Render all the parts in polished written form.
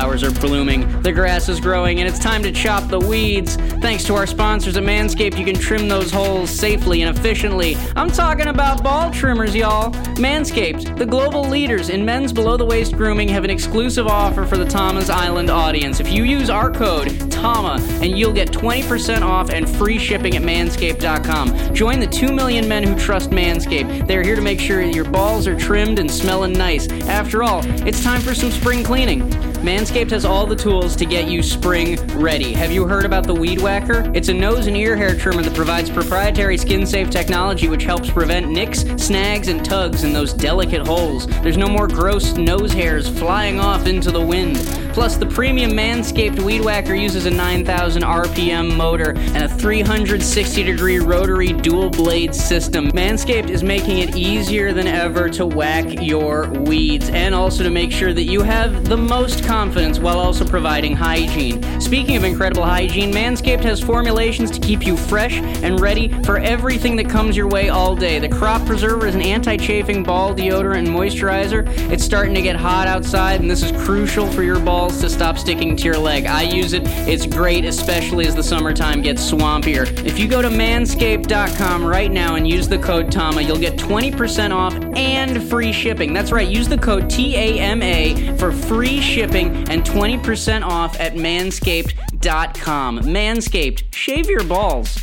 flowers are blooming, the grass is growing, and it's time to chop the weeds. Thanks to our sponsors at Manscaped, you can trim those holes safely and efficiently. I'm talking about ball trimmers, y'all. Manscaped, the global leaders in men's below-the-waist grooming, have an exclusive offer for the Tama's Island audience. If you use our code, TAMA, and you'll get 20% off and free shipping at Manscaped.com. Join the 2 million men who trust Manscaped. They're here to make sure your balls are trimmed and smelling nice. After all, it's time for some spring cleaning. Manscaped has all the tools to get you spring ready. Have you heard about the Weed Whacker? It's a nose and ear hair trimmer that provides proprietary skin-safe technology which helps prevent nicks, snags, and tugs in those delicate holes. There's no more gross nose hairs flying off into the wind. Plus, the premium Manscaped Weed Whacker uses a 9,000 RPM motor and a 360-degree rotary dual-blade system. Manscaped is making it easier than ever to whack your weeds and also to make sure that you have the most confidence while also providing hygiene. Speaking of incredible hygiene, Manscaped has formulations to keep you fresh and ready for everything that comes your way all day. The Crop Preserver is an anti-chafing ball deodorant and moisturizer. It's starting to get hot outside, and this is crucial for your ball to stop sticking to your leg. I use it. It's great, especially as the summertime gets swampier. If you go to manscaped.com right now and use the code TAMA, you'll get 20% off and free shipping. That's right. Use the code TAMA for free shipping and 20% off at manscaped.com. Manscaped. Shave your balls.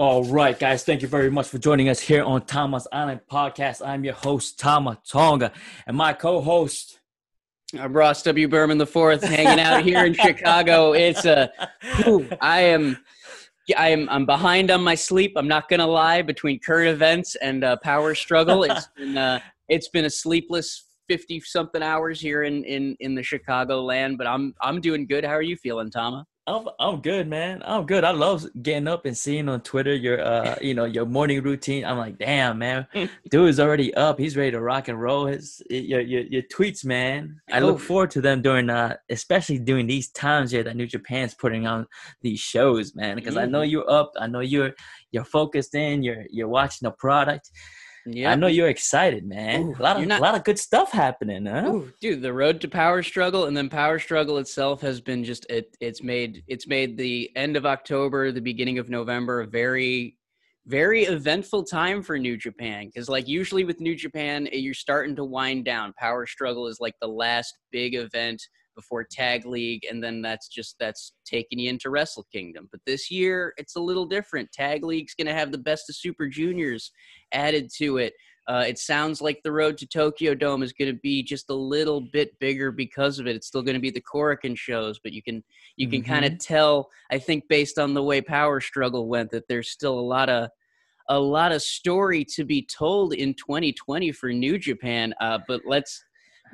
All right, guys, thank you very much for joining us here on Tama's Island Podcast. I'm your host, Tama Tonga, and my co-host... I'm Ross W. Berman IV, hanging out here in Chicago. It's a... I'm behind on my sleep, I'm not going to lie, between current events and Power Struggle. It's been a sleepless 50-something hours here in the Chicago land, but I'm doing good. How are you feeling, Tama? I'm good, man. I'm good. I love getting up and seeing on Twitter your your morning routine. I'm like, damn, man, dude is already up. He's ready to rock and roll. Your tweets, man. I look forward to them during especially during these times here that New Japan's putting on these shows, man. Because I know you're up. I know you're focused in. You're watching the product. Yep. I know you're excited, man. Ooh, a lot of good stuff happening, huh? Ooh, dude, the road to Power Struggle and then Power Struggle itself has been just it's made the end of October, the beginning of November a very, very eventful time for New Japan. Because like usually with New Japan, you're starting to wind down. Power Struggle is like the last big event before Tag League, and then that's taking you into Wrestle Kingdom. But this year, it's a little different. Tag League's going to have the Best of Super Juniors added to it. It sounds like the road to Tokyo Dome is going to be just a little bit bigger because of it. It's still going to be the Korakuen shows, but you can kind of tell, I think, based on the way Power Struggle went, that there's still a lot of story to be told in 2020 for New Japan. But let's...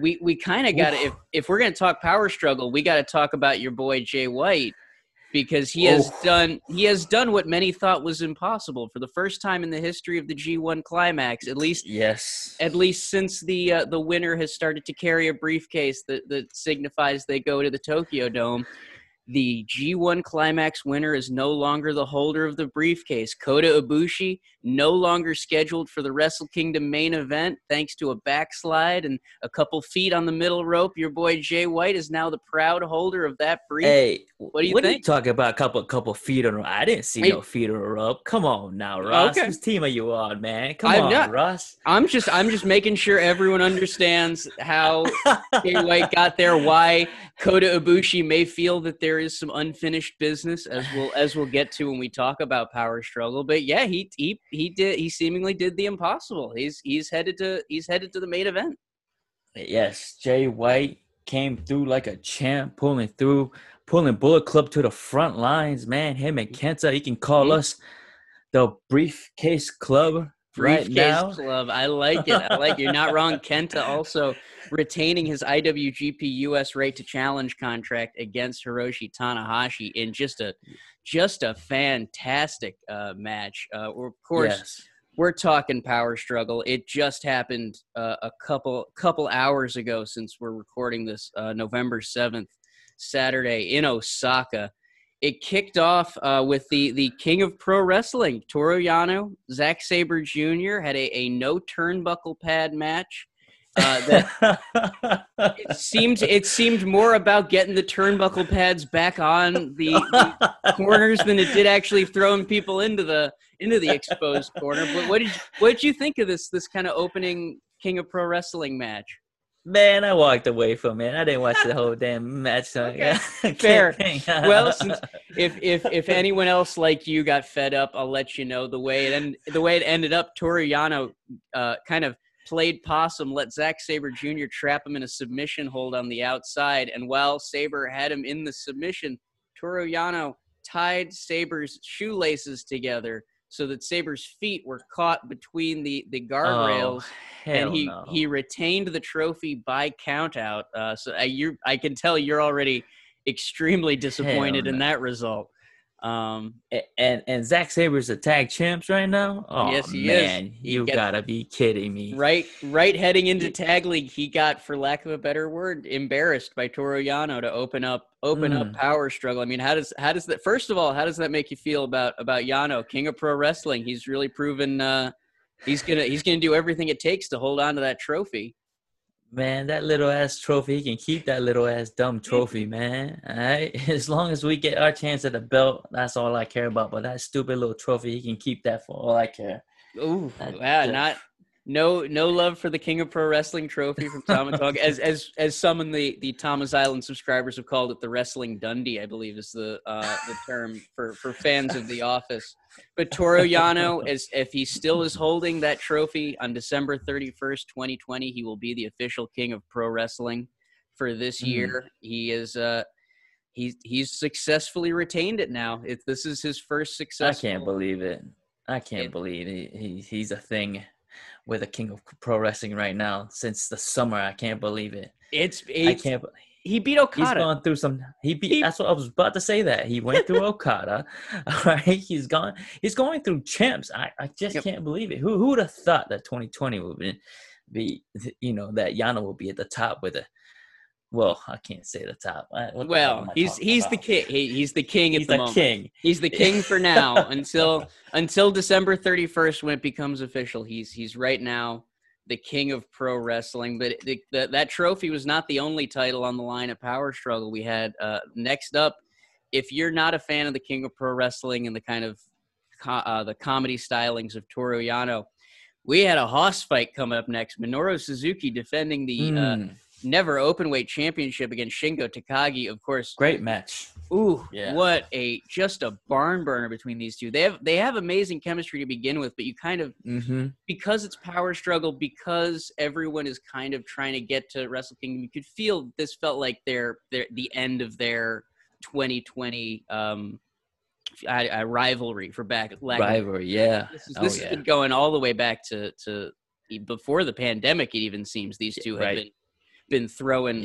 We kind of got to, if we're going to talk Power Struggle, we got to talk about your boy Jay White, because he has done what many thought was impossible for the first time in the history of the G1 Climax. At least since the winner has started to carry a briefcase that signifies they go to the Tokyo Dome. The G1 Climax winner is no longer the holder of the briefcase. Kota Ibushi, no longer scheduled for the Wrestle Kingdom main event thanks to a backslide and a couple feet on the middle rope. Your boy Jay White is now the proud holder of that briefcase. Hey, what do you think? You talking about a couple feet on? I didn't see no feet on the rope. Come on now, Ross. Okay. Whose team are you on, man? Come on, Ross. I'm just making sure everyone understands how Jay White got there. Why Kota Ibushi may feel that there is some unfinished business, as we'll get to when we talk about Power Struggle. But yeah, he seemingly did the impossible. He's headed to the main event. Yes, Jay White came through like a champ, pulling Bullet Club to the front lines, man. Him and Kenta, he can call us the Briefcase Club. Briefcase Club. I like it. You're not wrong. Kenta also retaining his IWGP US right to challenge contract against Hiroshi Tanahashi in just a fantastic match. Of course, yes. We're talking Power Struggle. It just happened a couple hours ago since we're recording this, November 7th. Saturday in Osaka. It kicked off with the king of pro wrestling, Toru Yano. Zack Sabre Jr. had a no-turnbuckle pad match. It seemed more about getting the turnbuckle pads back on the corners than it did actually throwing people into the exposed corner. But what did you think of this kind of opening King of Pro Wrestling match? Man, I walked away from it. I didn't watch the whole damn match. So okay. Fair. Well, since if anyone else like you got fed up, I'll let you know the way it ended up. Toru Yano kind of played possum, let Zack Sabre Jr. trap him in a submission hold on the outside, and while Sabre had him in the submission, Toru Yano tied Sabre's shoelaces together so that Sabre's feet were caught between the guardrails, and he retained the trophy by countout. I can tell you're already extremely disappointed in that result. And Zack Sabre's the tag champs right now? Oh, yes, he man, is. You gotta be kidding me. Right heading into Tag League, he got, for lack of a better word, embarrassed by Toru Yano to open up Power Struggle. I mean, how does that, first of all, how does that make you feel about Yano, King of Pro Wrestling? He's really proven he's gonna do everything it takes to hold on to that trophy. Man, that little ass trophy, he can keep that little ass dumb trophy, man. All right? As long as we get our chance at the belt, that's all I care about. But that stupid little trophy, he can keep that for all I care. Ooh, wow, no love for the King of Pro Wrestling trophy from Tama Tonga. as some in the Thomas Island subscribers have called it, the Wrestling Dundee, I believe is the term for fans of The Office. But Toru Yano, if he still is holding that trophy on December 31st, 2020, he will be the official King of Pro Wrestling for this year. He is he's successfully retained it now. This is his first success. I can't believe it. I can't believe it. He's a thing with a King of Pro Wrestling right now since the summer. I can't believe it. He beat Okada. He's gone through that's what I was about to say, that he went through Okada. All right. He's going through champs. I just can't believe it. Who would have thought that 2020 would be, that Yano will be at the top with a, well, I can't say the top. He's the king. He's the king at the moment. He's the king. He's the king for now until December 31st when it becomes official. He's right now the King of Pro Wrestling. But that trophy was not the only title on the line at Power Struggle. We had next up, if you're not a fan of the King of Pro Wrestling and the kind of the comedy stylings of Toru Yano, we had a hoss fight coming up next. Minoru Suzuki defending the never openweight championship against Shingo Takagi, of course. Great match. Ooh, yeah. What just a barn burner between these two. They have amazing chemistry to begin with, but you kind of, because it's Power Struggle, because everyone is kind of trying to get to Wrestle Kingdom, you could feel this felt like their the end of their 2020 rivalry for rivalry, yeah. This has been going all the way back to before the pandemic. It even seems these two have been throwing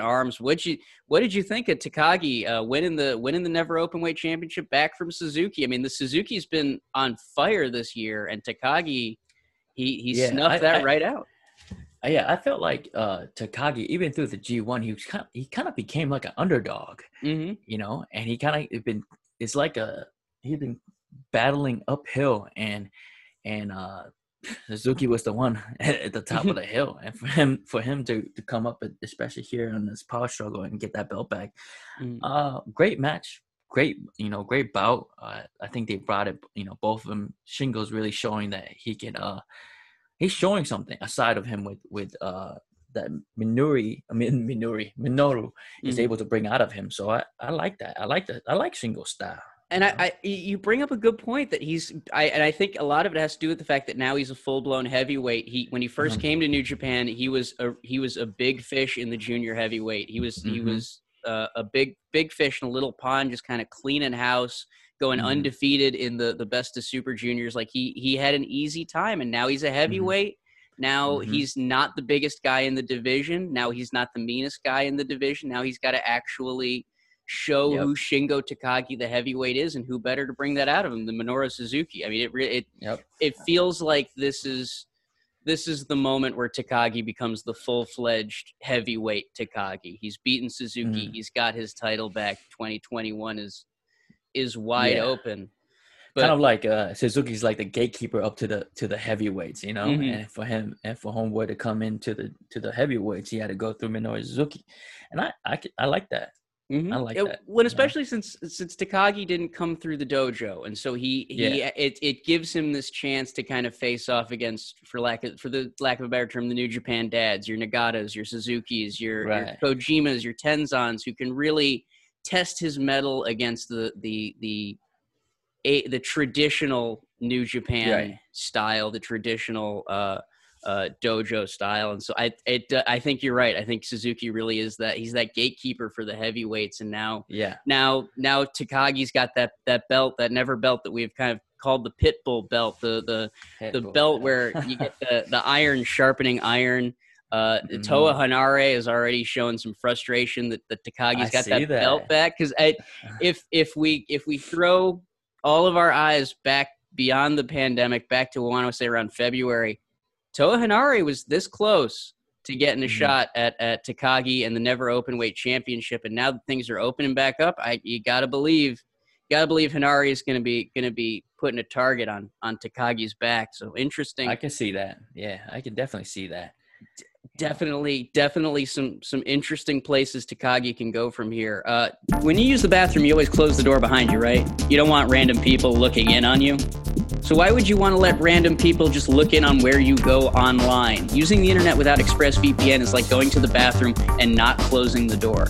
arms. What did you think of Takagi winning the never openweight championship back from Suzuki? I mean, the Suzuki's been on fire this year, and Takagi he snuffed that right out. Yeah, I felt like Takagi, even through the G1, he kind of became like an underdog, and he kind of been he'd been battling uphill and Suzuki was the one at the top of the hill, and for him to come up, especially here on this Power Struggle, and get that belt back. Great match, great bout. I think they brought it. Both of them. Shingo's really showing that he can. He's showing something aside of him with that Minoru is able to bring out of him. So I like that. I like Shingo's style. And you bring up a good point that I think a lot of it has to do with the fact that now he's a full-blown heavyweight. When he first came to New Japan, he was a big fish in the junior heavyweight. He was a big fish in a little pond, just kind of cleaning house, going undefeated in the Best of Super Juniors. Like he had an easy time, and now he's a heavyweight. Now he's not the biggest guy in the division. Now he's not the meanest guy in the division. Now he's got to actually show who Shingo Takagi the heavyweight is, and who better to bring that out of him than Minoru Suzuki. I mean, it feels like this is this is the moment where Takagi becomes the full-fledged heavyweight Takagi. He's beaten Suzuki. Mm. He's got his title back. 2021 is wide open. But kind of like Suzuki's like the gatekeeper up to the heavyweights, you know. Mm-hmm. And for him and for Homeboy to come into the heavyweights, he had to go through Minoru Suzuki, and I like that. Mm-hmm. I like that. Well, especially since Takagi didn't come through the dojo, and so it gives him this chance to kind of face off against, for the lack of a better term, the New Japan dads, your Nagatas, your Suzukis, your Kojimas, your Tenzans, who can really test his mettle against the traditional New Japan style, the traditional dojo style. And so I think you're right. I think Suzuki really is that. He's that gatekeeper for the heavyweights. And now Takagi's got that belt, that never belt that we've kind of called the Pitbull belt, the belt where you get the iron sharpening iron. Toa Hanare is already showing some frustration that Takagi's got that belt back. Cause if we throw all of our eyes back beyond the pandemic, back to, I want to say around February, Toa Hanare was this close to getting a shot at Takagi and the never open weight championship. And now that things are opening back up, you gotta believe Hanare is gonna be putting a target on Takagi's back. So interesting. I can see that. Yeah, I can definitely see that. Definitely some interesting places Takagi can go from here. When you use the bathroom, you always close the door behind you, right? You don't want random people looking in on you. So why would you want to let random people just look in on where you go online? Using the internet without ExpressVPN is like going to the bathroom and not closing the door.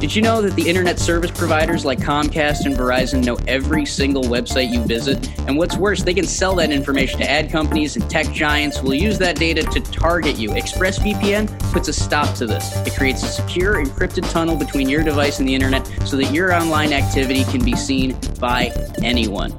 Did you know that the internet service providers like Comcast and Verizon know every single website you visit? And what's worse, they can sell that information to ad companies and tech giants who will use that data to target you. ExpressVPN puts a stop to this. It creates a secure, encrypted tunnel between your device and the internet so that your online activity can be seen by anyone.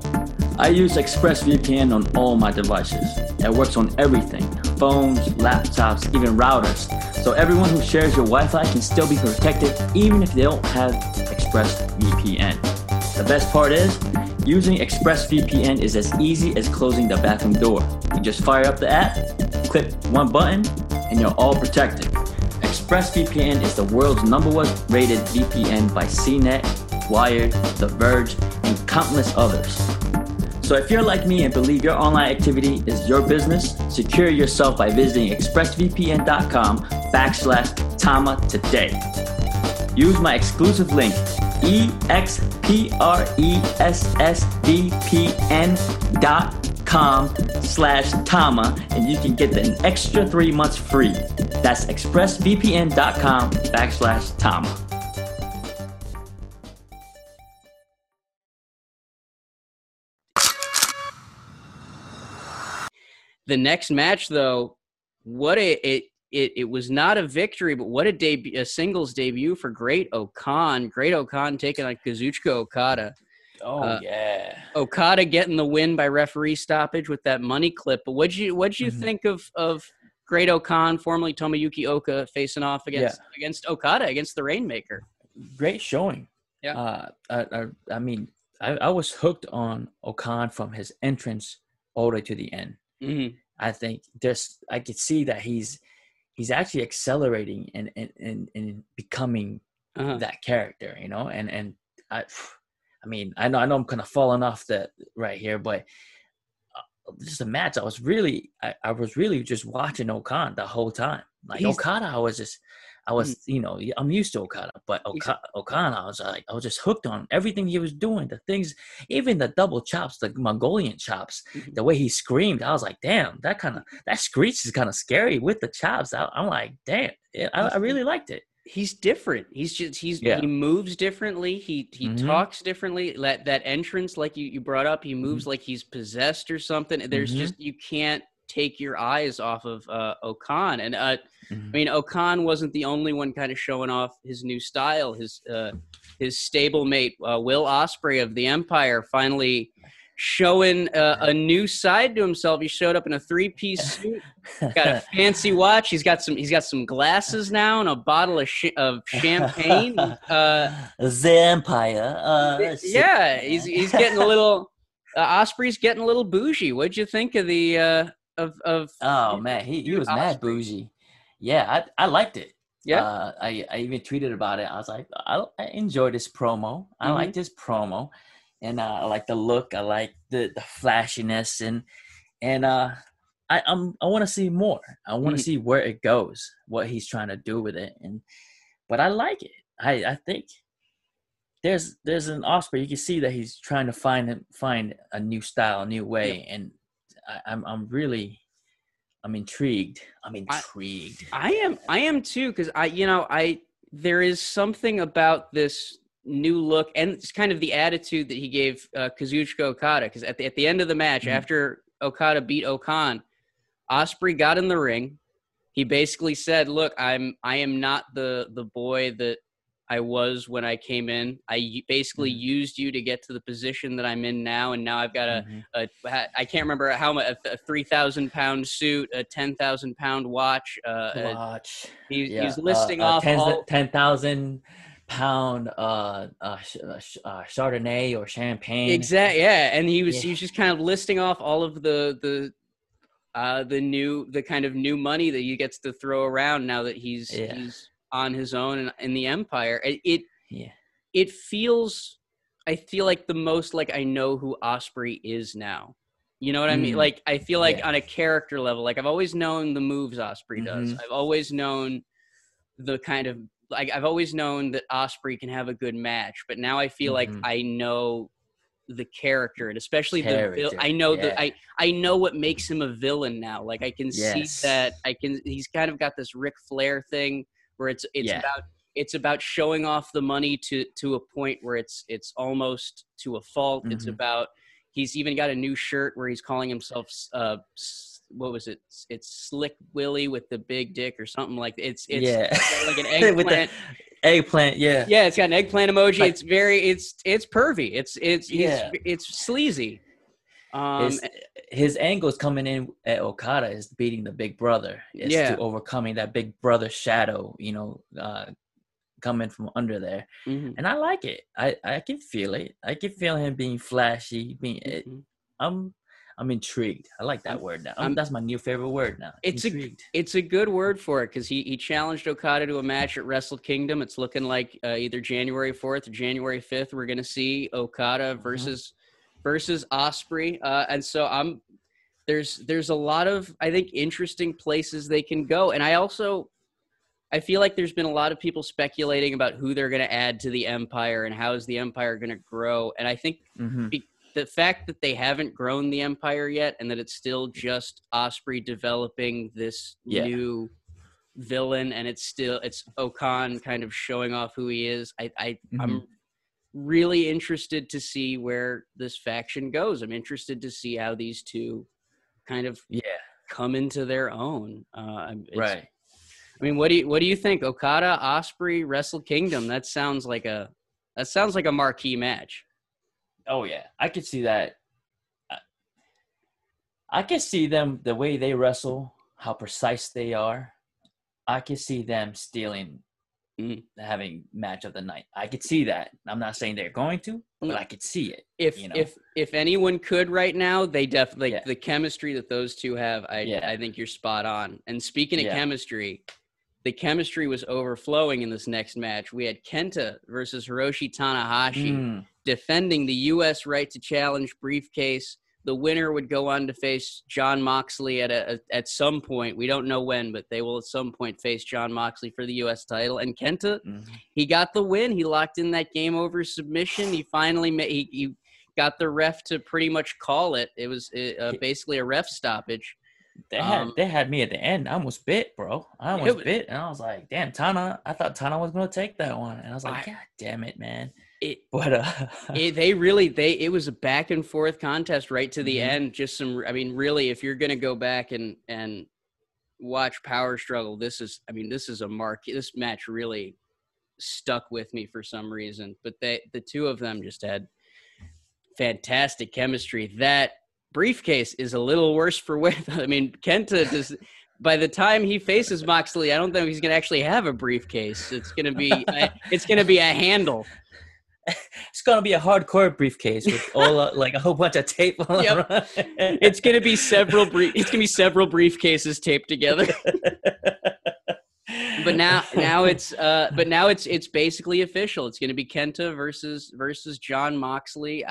I use ExpressVPN on all my devices. It works on everything, phones, laptops, even routers. So everyone who shares your Wi-Fi can still be protected even if they don't have ExpressVPN. The best part is, using ExpressVPN is as easy as closing the bathroom door. You just fire up the app, click one button, and you're all protected. ExpressVPN is the world's #1 rated VPN by CNET, Wired, The Verge, and countless others. So if you're like me and believe your online activity is your business, secure yourself by visiting expressvpn.com/Tama today. Use my exclusive link, expressvpn.com/Tama, and you can get an extra 3 months free. That's expressvpn.com/Tama. The next match, though, it was not a victory, but what a singles debut for Great-O-Khan. Great-O-Khan taking on Kazuchika Okada. Okada getting the win by referee stoppage with that money clip. But what'd you think of Great-O-Khan, formerly Tomoyuki Oka, facing off against Okada, against the Rainmaker? Great showing. Yeah. I mean, I was hooked on Okan from his entrance all the way to the end. Mm-hmm. I think I could see that he's actually accelerating and becoming that character, you know. And I mean, I know I'm kind of falling off that right here, but just a match. I was really just watching Okan the whole time. Like Okada, I'm used to Okada, but Okan, I was just hooked on everything he was doing, the things, even the double chops, the Mongolian chops, the way he screamed. I was like, damn, that screech is kind of scary with the chops. I'm like, damn, I really liked it. He's different. He moves differently. He talks differently. That entrance, like you brought up, he moves like he's possessed or something. There's just, you can't take your eyes off of Okan. And I mean, Okan wasn't the only one kind of showing off his new style. His stablemate Will Ospreay of the Empire finally showing a new side to himself. He showed up in a 3-piece suit, got a fancy watch. He's got some glasses now and a bottle of champagne. The Empire. He's getting a little bougie. What'd you think of the of oh man, he was mad bougie. Yeah, I liked it. Yeah, I even tweeted about it. I was like, I enjoy this promo. I like this promo, and I like the look. I like the flashiness, and I want to see more. I want to see where it goes, what he's trying to do with it, but I like it. I think there's an Ospreay. You can see that he's trying to find a new style, a new way, and I'm really. I'm intrigued. I am too, because there is something about this new look and it's kind of the attitude that he gave Kazuchika Okada. Because at the end of the match, after Okada beat O'Khan, Ospreay got in the ring. He basically said, "Look, I am not the boy that I was when I came in. I basically used you to get to the position that I'm in now, and now I've got I can't remember how much, a 3,000-pound suit, a 10,000-pound watch. Watch. He's listing off 10,000-pound Chardonnay or champagne. Exactly. Yeah, and he was just kind of listing off all of the kind of new money that he gets to throw around now that he's on his own and in the Empire. It feels, I feel like the most like I know who Ospreay is now. You know what I mean? Like, I feel like on a character level, like I've always known the moves Ospreay does. I've always known the kind of, like I've always known that Ospreay can have a good match, but now I feel like I know the character, and especially I know what makes him a villain now. Like I can see that he's kind of got this Ric Flair thing, where it's about showing off the money to a point where it's almost to a fault. It's about, he's even got a new shirt where he's calling himself what was it? It's Slick Willy with the big dick or something like that. It's like an eggplant. With the eggplant, yeah. Yeah, it's got an eggplant emoji. Like, it's pervy. It's sleazy. His angles coming in at Okada is beating the big brother. It's to overcoming that big brother shadow, coming from under there. And I like it. I can feel it. I can feel him being flashy. I'm intrigued. I like that word now. That's my new favorite word now. It's a good word for it, because he challenged Okada to a match at Wrestle Kingdom. It's looking like either January 4th or January 5th, we're going to see Okada versus Ospreay, and so there's a lot of, I think, interesting places they can go. And I feel like there's been a lot of people speculating about who they're going to add to the Empire and how is the Empire going to grow. And I think the fact that they haven't grown the Empire yet, and that it's still just Ospreay developing this new villain, and it's O'Khan kind of showing off who he is. I'm really interested to see where this faction goes. I'm interested to see how these two kind of come into their own. Right. I mean, what do you think? Okada, Ospreay, Wrestle Kingdom. That sounds like a marquee match. Oh yeah, I could see that. I could see them, the way they wrestle, how precise they are. I could see them stealing. Having match of the night. I could see that. I'm not saying they're going to, but I could see it. If anyone could right now, they definitely the chemistry that those two have. I think you're spot on. And speaking of chemistry, the chemistry was overflowing in this next match. We had Kenta versus Hiroshi Tanahashi defending the U.S. right to challenge briefcase. The winner would go on to face Jon Moxley at some point. We don't know when, but they will at some point face Jon Moxley for the U.S. title. And Kenta, he got the win. He locked in that game over submission. He finally he got the ref to pretty much call it. It was basically a ref stoppage. They had me at the end. I almost bit, bro. I almost bit, and I was like, damn, Tana. I thought Tana was going to take that one. And I was like, God damn it, man. It was a back and forth contest right to the end. Really, if you're going to go back and watch Power Struggle, this match really stuck with me for some reason, but the two of them just had fantastic chemistry. That briefcase is a little worse for wear. I mean, Kenta just, by the time he faces Moxley, I don't think he's going to actually have a briefcase. It's going to be a handle. It's going to be a hardcore briefcase with all like a whole bunch of tape all around. It's going to be several briefcases taped together. But now it's basically official. It's going to be Kenta versus Jon Moxley.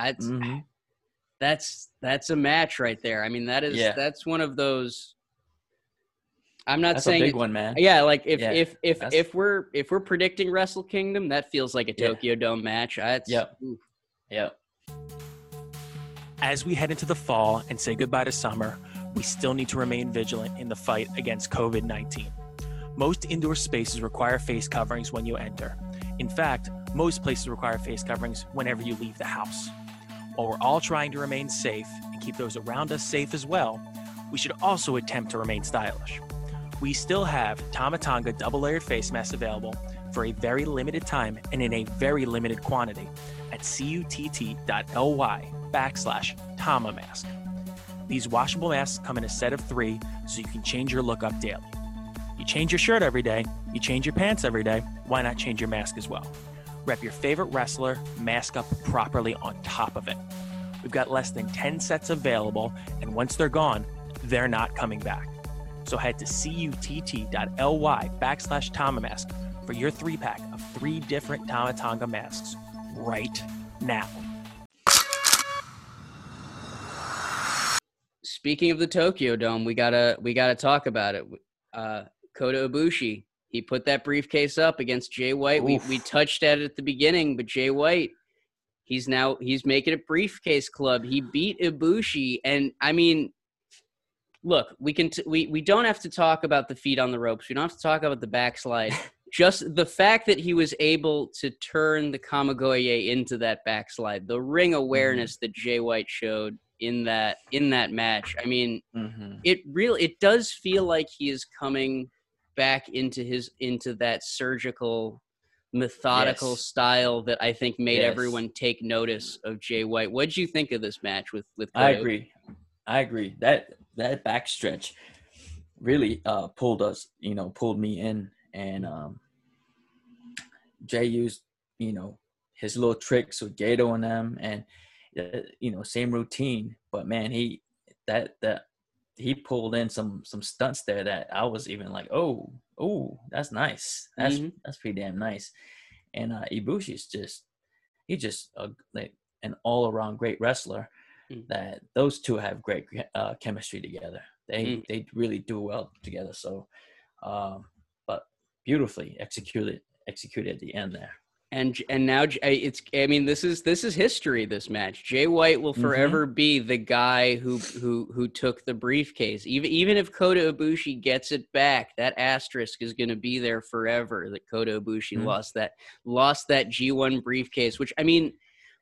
That's a match right there. I mean, that's one of those. I'm not that's saying a big one, man. Yeah, like if we're predicting Wrestle Kingdom, that feels like a Tokyo Dome match. Yep. As we head into the fall and say goodbye to summer, we still need to remain vigilant in the fight against COVID-19. Most indoor spaces require face coverings when you enter. In fact, most places require face coverings whenever you leave the house. While we're all trying to remain safe and keep those around us safe as well, we should also attempt to remain stylish. We still have Tama Tonga double-layered face masks available for a very limited time and in a very limited quantity at cutt.ly/Tama Mask. These washable masks come in a set of 3, so you can change your look up daily. You change your shirt every day, you change your pants every day, why not change your mask as well? Rep your favorite wrestler, mask up properly on top of it. We've got less than 10 sets available, and once they're gone, they're not coming back. So head to cutt.ly/Tama Mask for your 3-pack of 3 different Tama Tonga masks right now. Speaking of the Tokyo Dome, we gotta talk about it. Kota Ibushi, he put that briefcase up against Jay White. We touched at it at the beginning, but Jay White, he's making a briefcase club. He beat Ibushi, and I mean, look, we don't have to talk about the feet on the ropes. We don't have to talk about the backslide. Just the fact that he was able to turn the Kamigoye into that backslide, the ring awareness that Jay White showed in that match. I mean, it does feel like he is coming back into that surgical, methodical style that I think made everyone take notice of Jay White. What did you think of this match with Kota? I agree. That backstretch really pulled me in, and Jay used his little tricks with Gato and them, and same routine, but man, he pulled in some stunts there that I was even like, oh, that's nice. That's pretty damn nice. And Ibushi's he's just like an all around great wrestler. That those two have great chemistry together. They really do well together. So, but beautifully executed at the end there. And now this is history. This match, Jay White will forever be the guy who took the briefcase. Even if Kota Ibushi gets it back, that asterisk is going to be there forever. That Kota Ibushi lost that G1 briefcase. Which, I mean,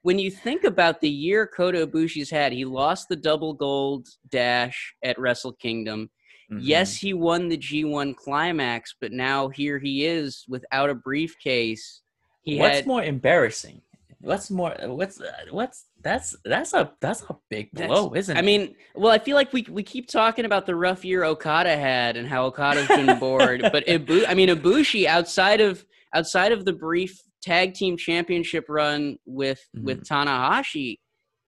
when you think about the year Kota Ibushi's had, he lost the double gold dash at Wrestle Kingdom. Yes, he won the G1 Climax, but now here he is without a briefcase. What's more embarrassing? That's a big blow, isn't it? I mean, well, I feel like we keep talking about the rough year Okada had and how Okada's been bored, but Ibushi outside of the brief tag team championship run with Tanahashi,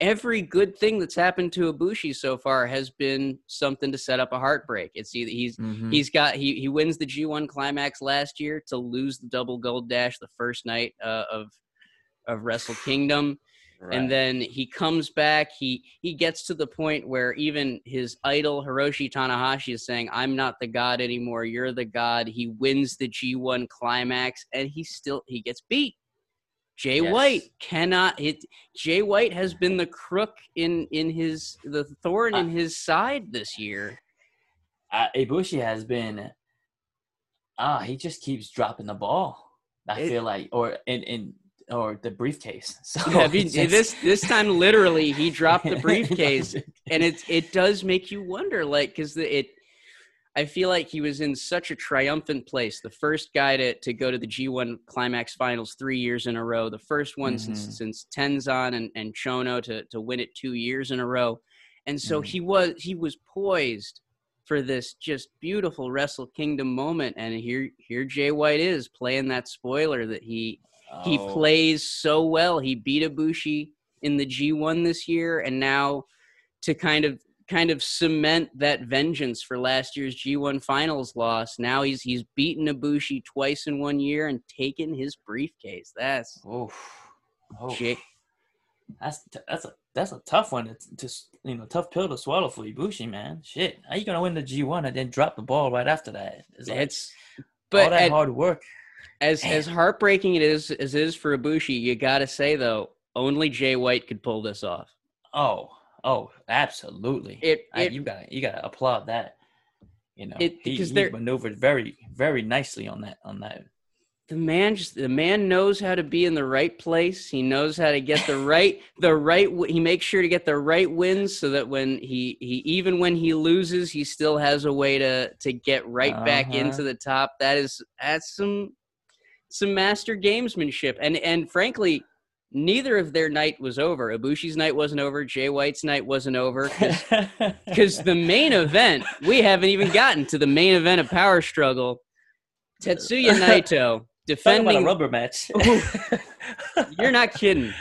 every good thing that's happened to Ibushi so far has been something to set up a heartbreak. It's either he wins the G1 Climax last year to lose the double gold dash the first night of Wrestle Kingdom, and then he comes back. He gets to the point where even his idol Hiroshi Tanahashi is saying, "I'm not the god anymore. You're the god." He wins the G1 Climax, and he gets beat. Jay White has been the crook the thorn in his side this year. Ibushi has been, he just keeps dropping the ball. I feel like, or the briefcase. So yeah, this time, literally, he dropped the briefcase, and it does make you wonder, like, because I feel like he was in such a triumphant place. The first guy to go to the G1 Climax Finals 3 years in a row. The first one since Tenzan and Chono to win it 2 years in a row. And so he was poised for this just beautiful Wrestle Kingdom moment. And here Jay White is playing that spoiler that he He plays so well. He beat Ibushi in the G1 this year, and now to kind of cement that vengeance for last year's G1 finals loss. Now he's beaten Ibushi twice in 1 year and taken his briefcase. That's shit. That's a tough one. It's just, you know, tough pill to swallow for Ibushi, man. Shit, how you gonna win the G1 and then drop the ball right after that? Hard work. As heartbreaking it is for Ibushi, you gotta say though, only Jay White could pull this off. Oh, absolutely. You gotta applaud that. You know, he maneuvered very, very nicely on that. The man knows how to be in the right place. He knows how to get the right. He makes sure to get the right wins so that when he loses, he still has a way to get right back into the top. That's some master gamesmanship. And frankly, neither of their night was over. Ibushi's night wasn't over. Jay White's night wasn't over because the main event, we haven't even gotten to the main event of Power Struggle. Tetsuya Naito defending a rubber match. You're not kidding.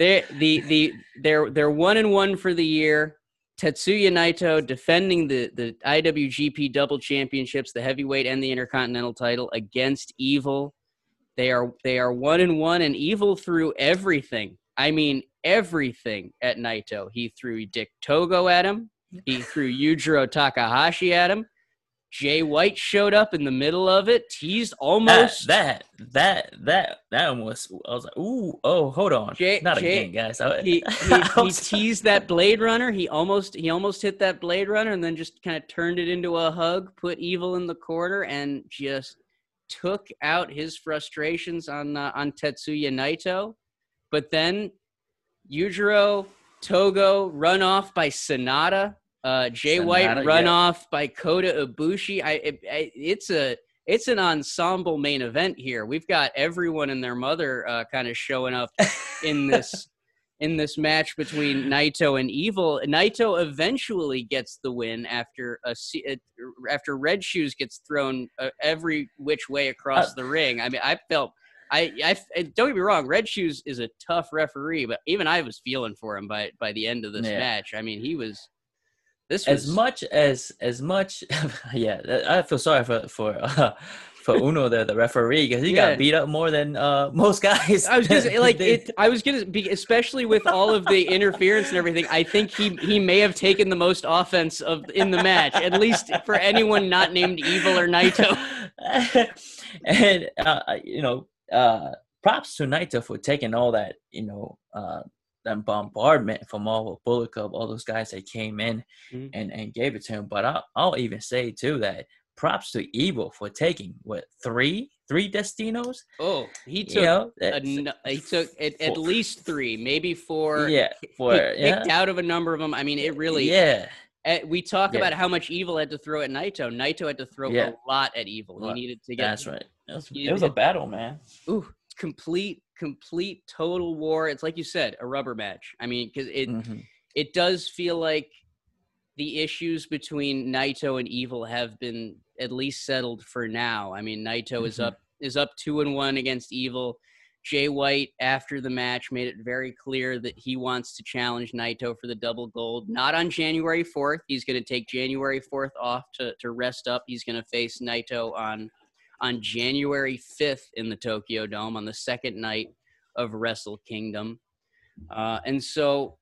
They're 1-1 for the year. Tetsuya Naito defending the IWGP double championships, the heavyweight and the intercontinental title against Evil. They are 1-1, and Evil threw everything. I mean, everything at Naito. He threw Dick Togo at him. He threw Yujiro Takahashi at him. Jay White showed up in the middle of it, teased almost. That one was, I was like, ooh, oh, hold on. Not again, guys. He teased that Blade Runner. He almost hit that Blade Runner and then just kind of turned it into a hug, put Evil in the corner, and just took out his frustrations on Tetsuya Naito. But then Yujiro Togo run off by Sonata, Jay White run off by Kota Ibushi. It's an ensemble main event here. We've got everyone and their mother kind of showing up in this match between Naito and Evil. Naito eventually gets the win after Red Shoes gets thrown every which way across the ring. I mean, I don't get me wrong, Red Shoes is a tough referee, but even I was feeling for him by the end of this match. I mean, he was. I feel sorry for Uno, the referee, because he got beat up more than most guys. I was gonna say, especially with all of the interference and everything. I think he may have taken the most offense in the match, at least for anyone not named Evil or Naito. And props to Naito for taking all that, that bombardment from all of Bullet Club, all those guys that came in and gave it to him. But I'll even say too that props to Evil for taking three Destinos. Oh, he took at least three, maybe four. Yeah, picked out of a number of them. I mean, it really. Yeah. We talk about how much Evil had to throw at Naito. Naito had to throw a lot at Evil. He needed to get. That's right. It was a battle, man. Ooh, complete total war. It's like you said, a rubber match. I mean, because it does feel like the issues between Naito and Evil have been at least settled for now. I mean, Naito is up 2-1 against Evil. Jay White, after the match, made it very clear that he wants to challenge Naito for the double gold. Not on January 4th. He's going to take January 4th off to rest up. He's going to face Naito on January 5th in the Tokyo Dome on the second night of Wrestle Kingdom. And so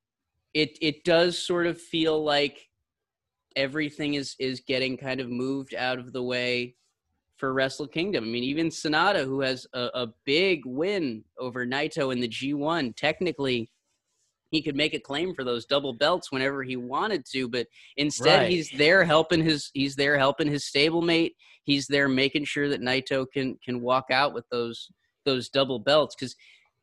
it does sort of feel like everything is getting kind of moved out of the way for Wrestle Kingdom. I mean, even Sonata, who has a big win over Naito in the G1, technically he could make a claim for those double belts whenever he wanted to, but instead he's there helping his stablemate. He's there making sure that Naito can walk out with those double belts, because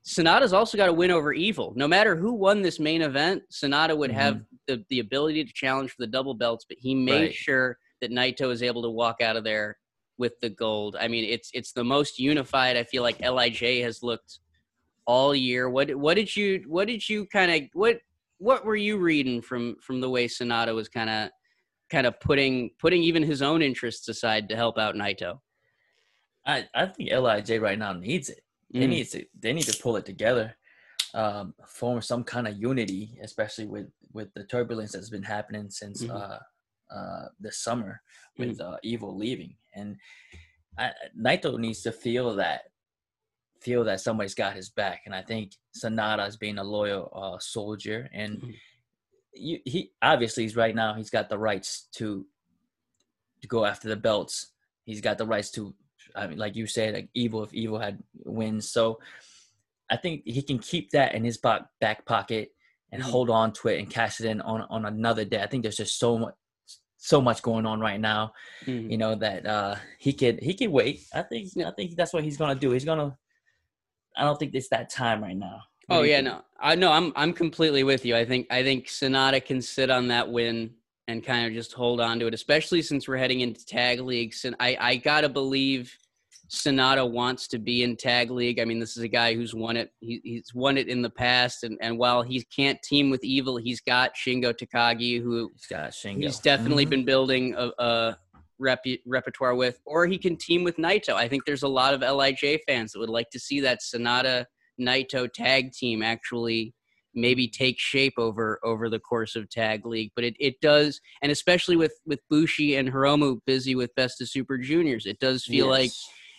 Sonata's also got to win over Evil. No matter who won this main event, Sonata would have the ability to challenge for the double belts, but he made sure that Naito is able to walk out of there with the gold. I mean, it's the most unified I feel like LIJ has looked all year. What were you reading from the way Sonata was kind of putting even his own interests aside to help out Naito? I think LIJ right now needs it. They need to pull it together, form some kind of unity, especially with the turbulence that's been happening since this summer with Evil leaving. And Naito needs to feel that somebody's got his back. And I think Sonata is being a loyal soldier. And he obviously is right now, he's got the rights to go after the belts. He's got the rights to, I mean, like you said, like Evil, if Evil had wins. So I think he can keep that in his back pocket and hold on to it and cash it in on another day. I think there's just so much going on right now, you know, that he could wait. I think that's what he's gonna do. I don't think it's that time right now. What I'm completely with you. I think Sonata can sit on that win and kind of just hold on to it, especially since we're heading into tag leagues. And I gotta believe Sonata wants to be in tag league. I mean, this is a guy who's won it. He's won it in the past, and while he can't team with Evil, he's got Shingo Takagi, who he's definitely been building a repertoire with, or he can team with Naito. I think there's a lot of LIJ fans that would like to see that Sonata Naito tag team actually maybe take shape over the course of tag league. But it does, and especially with Bushi and Hiromu busy with Best of Super Juniors,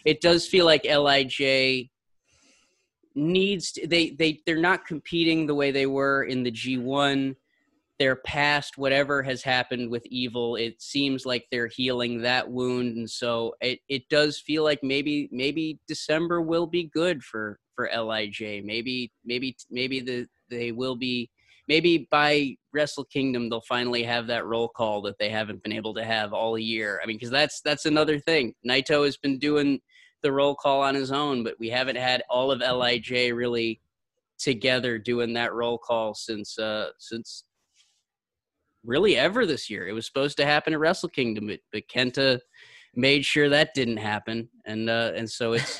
it does feel like LIJ needs to, they're not competing the way they were in the G1. Their past, whatever has happened with Evil, it seems like they're healing that wound. And so it does feel like maybe December will be good for LIJ. Maybe by Wrestle Kingdom, they'll finally have that roll call that they haven't been able to have all year. I mean, because that's another thing. Naito has been doing the roll call on his own, but we haven't had all of LIJ really together doing that roll call since really ever this year. It was supposed to happen at Wrestle Kingdom, but Kenta made sure that didn't happen. And so it's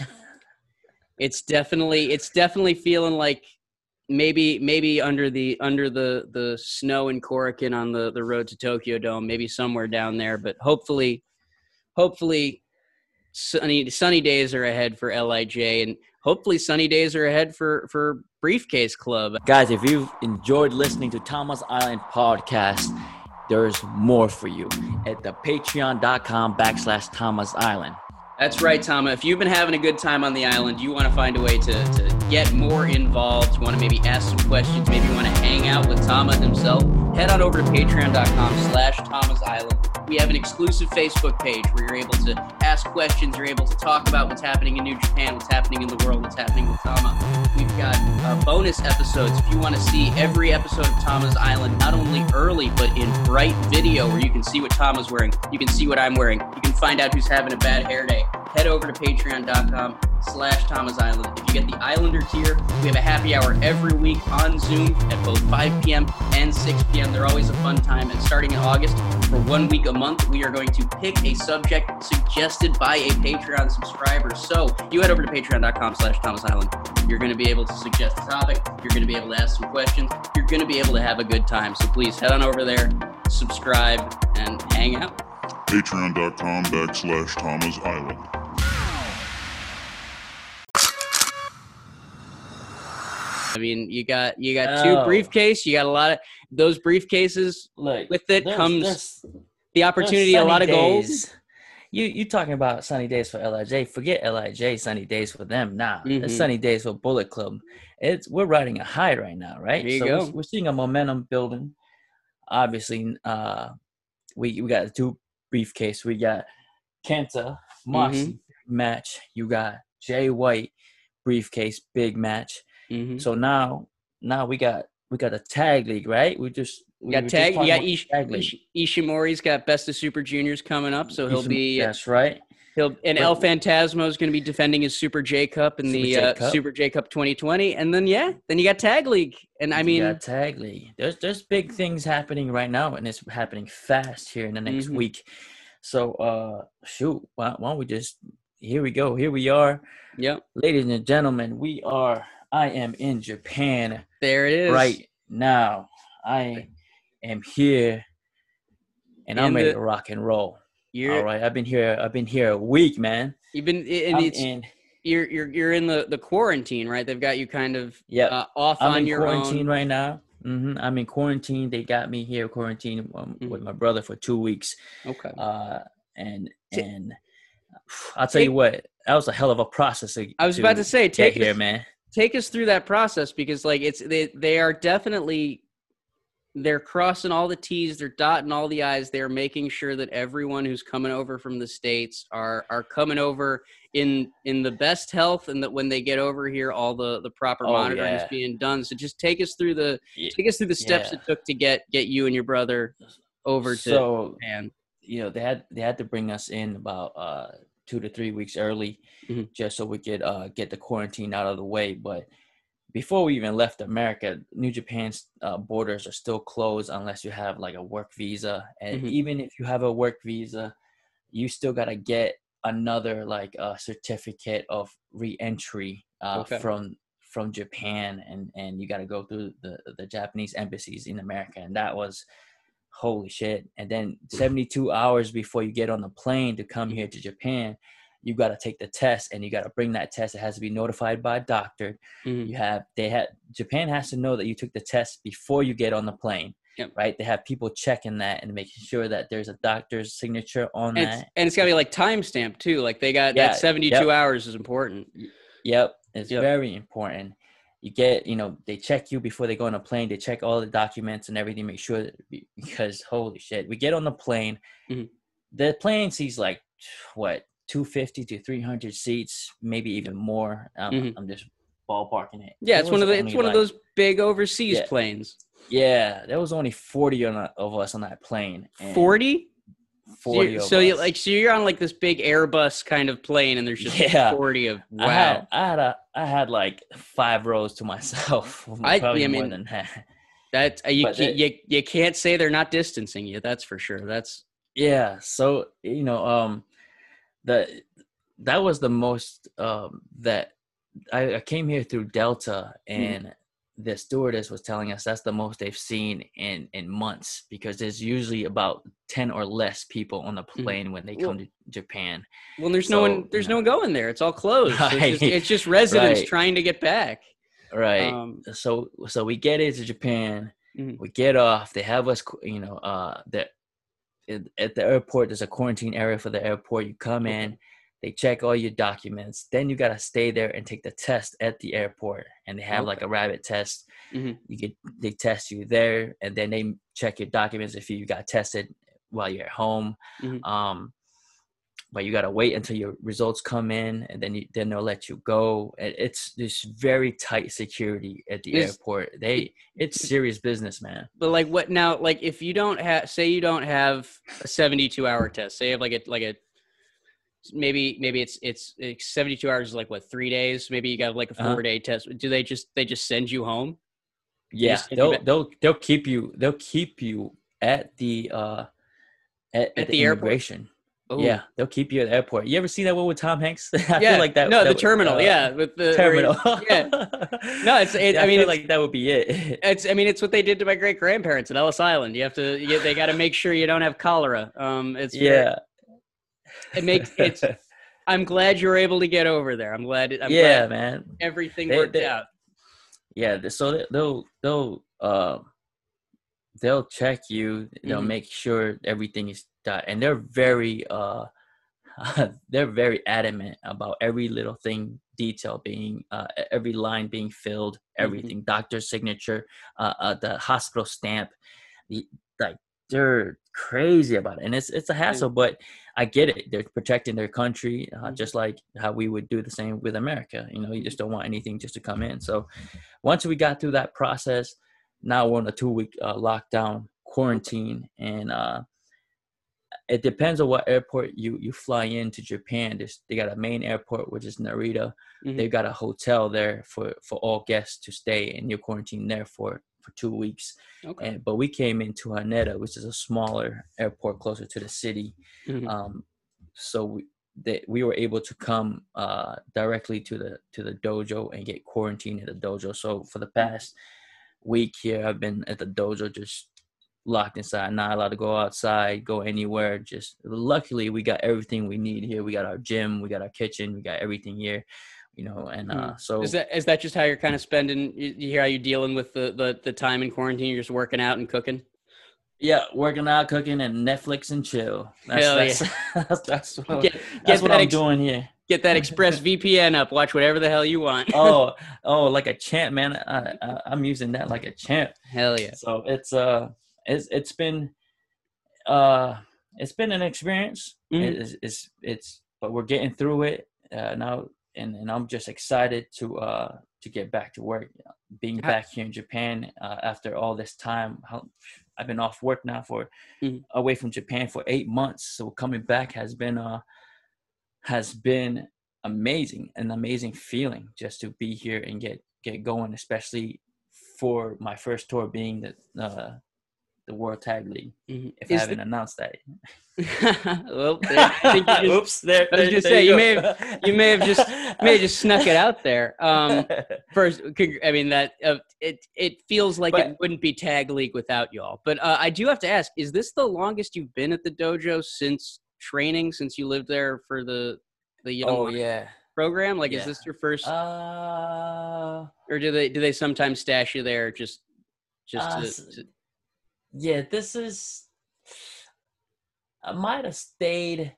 it's definitely feeling like maybe under the snow in Korakuen on the road to Tokyo Dome, maybe somewhere down there. But hopefully sunny days are ahead for LIJ, and hopefully sunny days are ahead for Briefcase Club. Guys, if you've enjoyed listening to Thomas Island Podcast, there's more for you at the patreon.com/Thomas Island. That's right, Tama. If you've been having a good time on the island, you want to find a way to get more involved, you want to maybe ask some questions, maybe you want to hang out with Tama himself, head on over to patreon.com/Thomas Island. We have an exclusive Facebook page where you're able to ask questions, you're able to talk about what's happening in New Japan, what's happening in the world, what's happening with Tama. We've got bonus episodes. If you want to see every episode of Tama's Island, not only early, but in bright video where you can see what Tama's wearing, you can see what I'm wearing, you can find out who's having a bad hair day. Head over to patreon.com/Thomas Island. If you get the Islander tier, we have a happy hour every week on Zoom at both 5 p.m. and 6 p.m. They're always a fun time. And starting in August, for 1 week a month, we are going to pick a subject suggested by a Patreon subscriber. So you head over to patreon.com/Thomas Island. You're going to be able to suggest a topic. You're going to be able to ask some questions. You're going to be able to have a good time. So please head on over there, subscribe, and hang out. Patreon.com/Thomas Island. I mean, you got two briefcases. You got a lot of those briefcases. Look, with it comes the opportunity, a lot of goals. You talking about sunny days for LIJ? Forget LIJ. Sunny days for them. Nah, it's sunny days for Bullet Club. We're riding a high right now, right? There you go. We're seeing a momentum building. Obviously, we got two briefcases. We got Kenta Moxley match. You got Jay White briefcase big match. So now we got a tag league, right? Ishimori's got Best of Super Juniors coming up, so he'll be El Phantasmo is going to be defending his Super J Cup in Super J Cup 2020, and then you got tag league, and I mean tag league. There's big things happening right now, and it's happening fast here in the next week. So why don't we just here we are. Yep, ladies and gentlemen, I am in Japan. There it is. Right now. I am here, and I'm ready to rock and roll. All right. I've been here a week, man. You've been in you're in the quarantine, right? They've got you kind of off on your own. I'm in quarantine right now. Mm-hmm. I'm in quarantine. They got me here quarantined with my brother for 2 weeks. Okay. And I'll tell you what, that was a hell of a process. I was about to say, take us through that process, because like it's they are definitely they're crossing all the T's, they're dotting all the I's, they're making sure that everyone who's coming over from the States are coming over in the best health, and that when they get over here, all the proper monitoring is being done. So just take us through the steps it took to get you and your brother over to Japan. You know, they had to bring us in about 2 to 3 weeks early, just so we could get the quarantine out of the way. But before we even left America, New Japan's borders are still closed unless you have like a work visa. And even if you have a work visa, you still got to get another like certificate of re-entry from Japan. And you got to go through the Japanese embassies in America. And that was holy shit. And then 72 hours before you get on the plane to come here to Japan, you got to take the test, and you got to bring that test. It has to be notified by a doctor. Japan has to know that you took the test before you get on the plane. Yep. Right? They have people checking that and making sure that there's a doctor's signature on that. And it's got to be like timestamped too. Like they got that 72 hours is important. Yep. It's very important. You get, you know, they check you before they go on a plane. They check all the documents and everything, make sure that, because holy shit, we get on the plane. The plane seats like what, 250 to 300 seats, maybe even more. I'm just ballparking it. Yeah, it's one of those big overseas planes. Yeah, there was only 40 of us on that plane. 40? 40. So you you're on like this big Airbus kind of plane, and there's just 40 of wow. I had like 5 rows to myself. Probably more than that. That's you can't say they're not distancing you. That's for sure. That's So you know, that was the most that I came here through Delta, and the stewardess was telling us that's the most they've seen in months, because there's usually about 10 or less people on the plane when they come to Japan. Well, there's no one going there. It's all closed. Right. It's just residents trying to get back. Right. So we get into Japan, we get off, they have us, you know, at the airport, there's a quarantine area for the airport. You come in, they check all your documents. Then you got to stay there and take the test at the airport. And they have like a rabbit test. They test you there, and then they check your documents if you got tested while you're at home. But you got to wait until your results come in, and then they'll let you go. And it's this very tight security at the airport. It's serious business, man. But like what now, like if you don't have, say you don't have a 72-hour test, say you have like a, maybe it's 72 hours is like what, 3 days, maybe you got like a 4-day test. Do they just send you home? Yeah. They'll keep you at the, at the immigration. Ooh. Yeah, they'll keep you at the airport. You ever see that one with Tom Hanks? I feel like that. No, the terminal. With the terminal. No, it's. I mean, it's like that would be it. It's. I mean, it's what they did to my great grandparents at Ellis Island. You have to. They got to make sure you don't have cholera. I'm glad you were able to get over there. I'm glad man. Everything worked out. Yeah. So they'll check you. They'll make sure everything is. And they're very adamant about every little thing, detail being every line being filled, everything, doctor's signature, the hospital stamp, like they're crazy about it, and it's a hassle. But I get it; they're protecting their country, just like how we would do the same with America. You know, you just don't want anything just to come in. So once we got through that process, now we're on a 2-week lockdown quarantine, and it depends on what airport you fly into Japan. They got a main airport, which is Narita. They got a hotel there for all guests to stay, and you're quarantined there for 2 weeks. Okay. But we came into Haneda, which is a smaller airport closer to the city. So we were able to come directly to the dojo and get quarantined at the dojo. So for the past week here, I've been at the dojo just locked inside, not allowed to go outside, go anywhere. Just luckily we got everything we need here. We got our gym, we got our kitchen, we got everything here, you know. And so is that just how you're kind of spending, you hear how you're dealing with the time in quarantine? You're just working out and cooking? Yeah, working out, cooking, and Netflix and chill. That's what I'm doing here. Get that ExpressVPN up. Watch whatever the hell you want. oh, like a champ, man. I'm using that like a champ. Hell yeah. So it's been an experience. Mm-hmm. But we're getting through it now, and I'm just excited to get back to work. Being back here in Japan after all this time, I've been off work now away from Japan for 8 months. So coming back has been amazing, an amazing feeling just to be here and get going, especially for my first tour being the World Tag League. Mm-hmm. Announced that. Well, oops! There. I was gonna say you may have just snuck it out there. First, I mean that it feels like it wouldn't be Tag League without y'all. But I do have to ask: is this the longest you've been at the dojo since training? Since you lived there for the young program? Like, is this your first? Or do they sometimes stash you there just to Yeah, this is – I might have stayed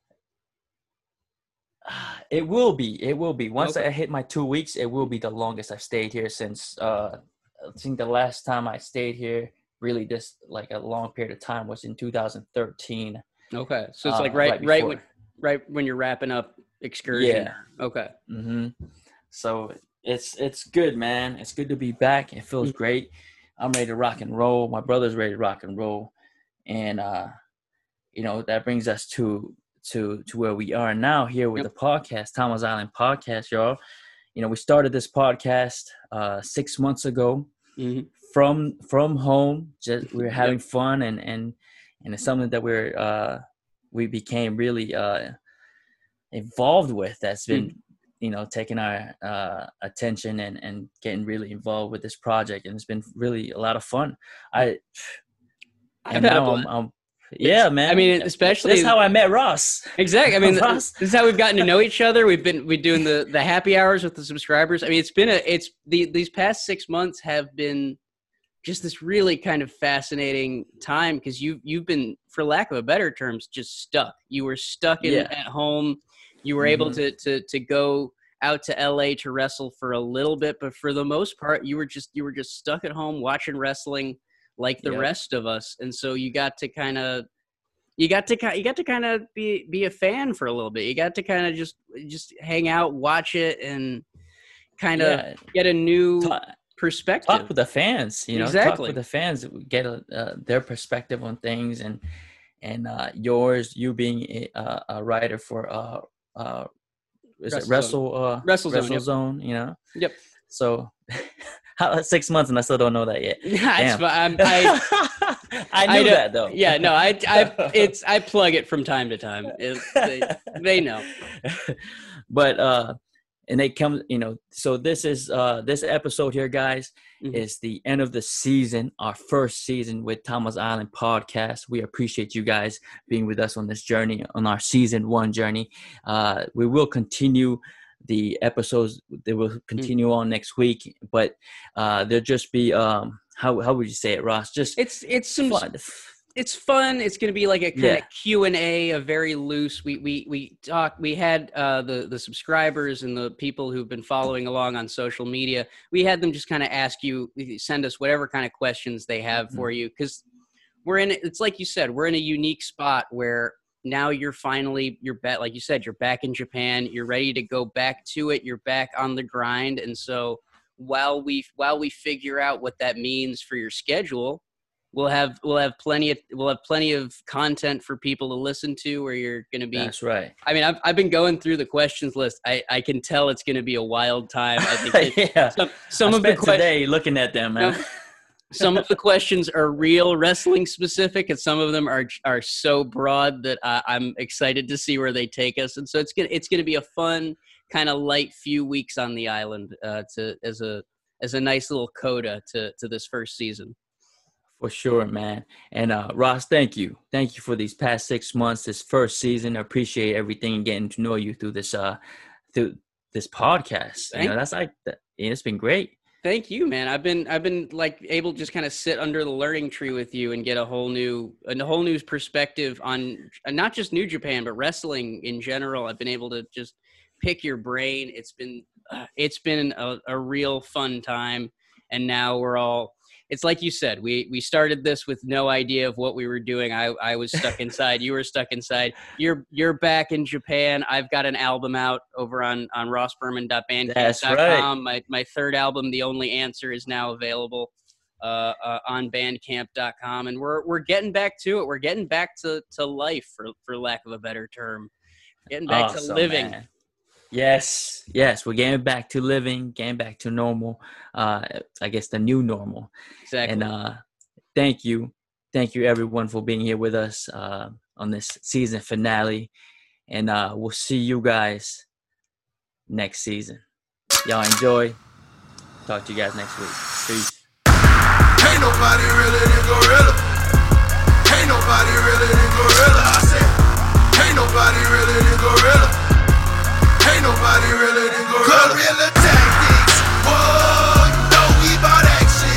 – it will be. It will be. Once I hit my 2 weeks, it will be the longest I've stayed here since I think the last time I stayed here, really just like a long period of time, was in 2013. Okay. So it's like right when you're wrapping up excursion. Yeah. Okay. Mm-hmm. So it's good, man. It's good to be back. It feels great. I'm ready to rock and roll. My brother's ready to rock and roll. And, you know, that brings us to where we are now here with the podcast, Thomas Island Podcast, y'all. You know, we started this podcast 6 months ago from home. Just, we were having fun and it's something that we became really involved with. That's been you know, taking our attention and getting really involved with this project, and it's been really a lot of fun. I mean, especially this is how I met Ross. Exactly. I mean, this is how we've gotten to know each other. We've been doing the happy hours with the subscribers. I mean, these past 6 months have been just this really kind of fascinating time, because you've been, for lack of a better term, just stuck. You were stuck at home. You were able to go out to LA to wrestle for a little bit, but for the most part, you were just stuck at home watching wrestling like the rest of us. And so you got to kind of be a fan for a little bit. You got to kind of just hang out, watch it, and kind of get a new perspective. Talk with the fans, you know. Exactly. Talk with the fans, get their perspective on things, and yours. You being a writer for WrestleZone, you know? Yep. So, 6 months and I still don't know that yet. Damn. I knew that though. Yeah, no, I plug it from time to time. They know. But, and they come, you know, so this is, this episode here, guys, is the end of the season, our first season with Thomas Island Podcast. We appreciate you guys being with us on this journey, on our season one journey. We will continue the episodes. They will continue on next week, but they'll just be, how would you say it, Ross? Just it's some fun. It's fun. It's going to be like a kind of Q&A, a very loose. We talk. We had the subscribers and the people who've been following along on social media. We had them just kind of ask you, send us whatever kind of questions they have for you, because it's like you said, we're in a unique spot where now like you said, you're back in Japan. You're ready to go back to it. You're back on the grind, and so while we figure out what that means for your schedule, We'll have plenty of content for people to listen to, where you're going to be. That's right. I mean, I've been going through the questions list. I can tell it's going to be a wild time. I think some of the questions today, looking at them, man. Some of the questions are real wrestling specific, and some of them are so broad that I'm excited to see where they take us. And so it's going to be a fun kind of light few weeks on the island, to as a nice little coda to this first season. For sure, man. And Ross, thank you. Thank you for these past 6 months, this first season. I appreciate everything and getting to know you through this podcast. You know, that's like, it's been great. Thank you, man. I've been like able to just kind of sit under the learning tree with you and get a whole new perspective on not just New Japan, but wrestling in general. I've been able to just pick your brain. It's been a real fun time. And now we're all, it's like you said, we started this with no idea of what we were doing. I was stuck inside. You were stuck inside. You're back in Japan. I've got an album out over on rossberman.bandcamp.com. That's right. My third album, The Only Answer, is now available on bandcamp.com. And we're getting back to it. We're getting back to life, for lack of a better term. Getting back to living. Man. Yes, we're getting back to living, getting back to normal, I guess the new normal. Exactly. And thank you everyone for being here with us on this season finale, and we'll see you guys next season. Y'all enjoy. Talk to you guys next week. Peace. Ain't nobody really than Gorilla. Ain't nobody really than Gorilla. I said, ain't nobody really than Gorilla. Ain't nobody realer than Gorilla. Gorilla tactics. Whoa, you know we bout action.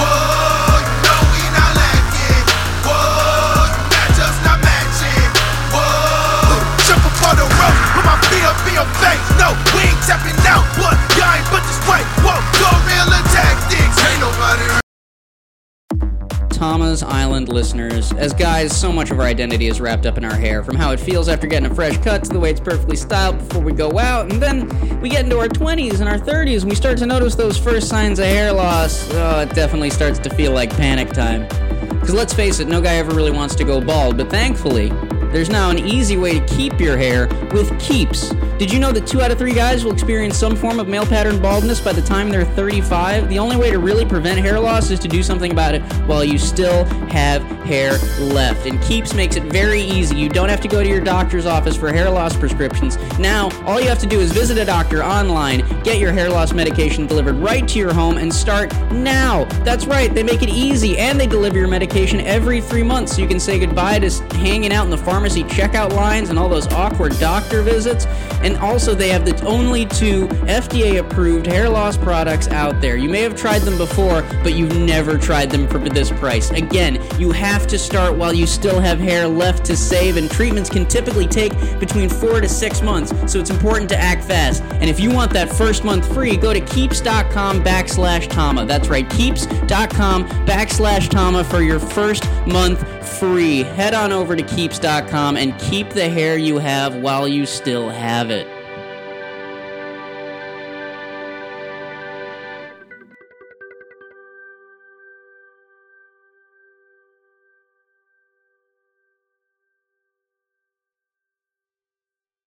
Whoa, you know we not lacking. Whoa, you matchups not matching. Whoa, jump up on the rope, put my feet up in your face. No, we ain't tapping out. What? Y'all ain't but this way. Whoa, Gorilla tactics. Ain't nobody. Tama's Island listeners, as guys, so much of our identity is wrapped up in our hair, from how it feels after getting a fresh cut to the way it's perfectly styled before we go out, and then we get into our 20s and our 30s and we start to notice those first signs of hair loss. Oh, it definitely starts to feel like panic time. Because let's face it, no guy ever really wants to go bald, but thankfully, there's now an easy way to keep your hair with Keeps. Did you know that 2 out of 3 guys will experience some form of male pattern baldness by the time they're 35? The only way to really prevent hair loss is to do something about it while you still have hair left. And Keeps makes it very easy. You don't have to go to your doctor's office for hair loss prescriptions. Now, all you have to do is visit a doctor online, get your hair loss medication delivered right to your home, and start now. That's right, they make it easy, and they deliver your medication every 3 months, so you can say goodbye to hanging out in the pharmacy checkout lines and all those awkward doctor visits. And also, they have the only 2 FDA-approved hair loss products out there. You may have tried them before, but you've never tried them for this price. Again, you have to start while you still have hair left to save, and treatments can typically take between 4 to 6 months, so it's important to act fast. And if you want that first month free, go to keeps.com/Tama. That's right, keeps.com/Tama for your first month free. Head on over to keeps.com and keep the hair you have while you still have it.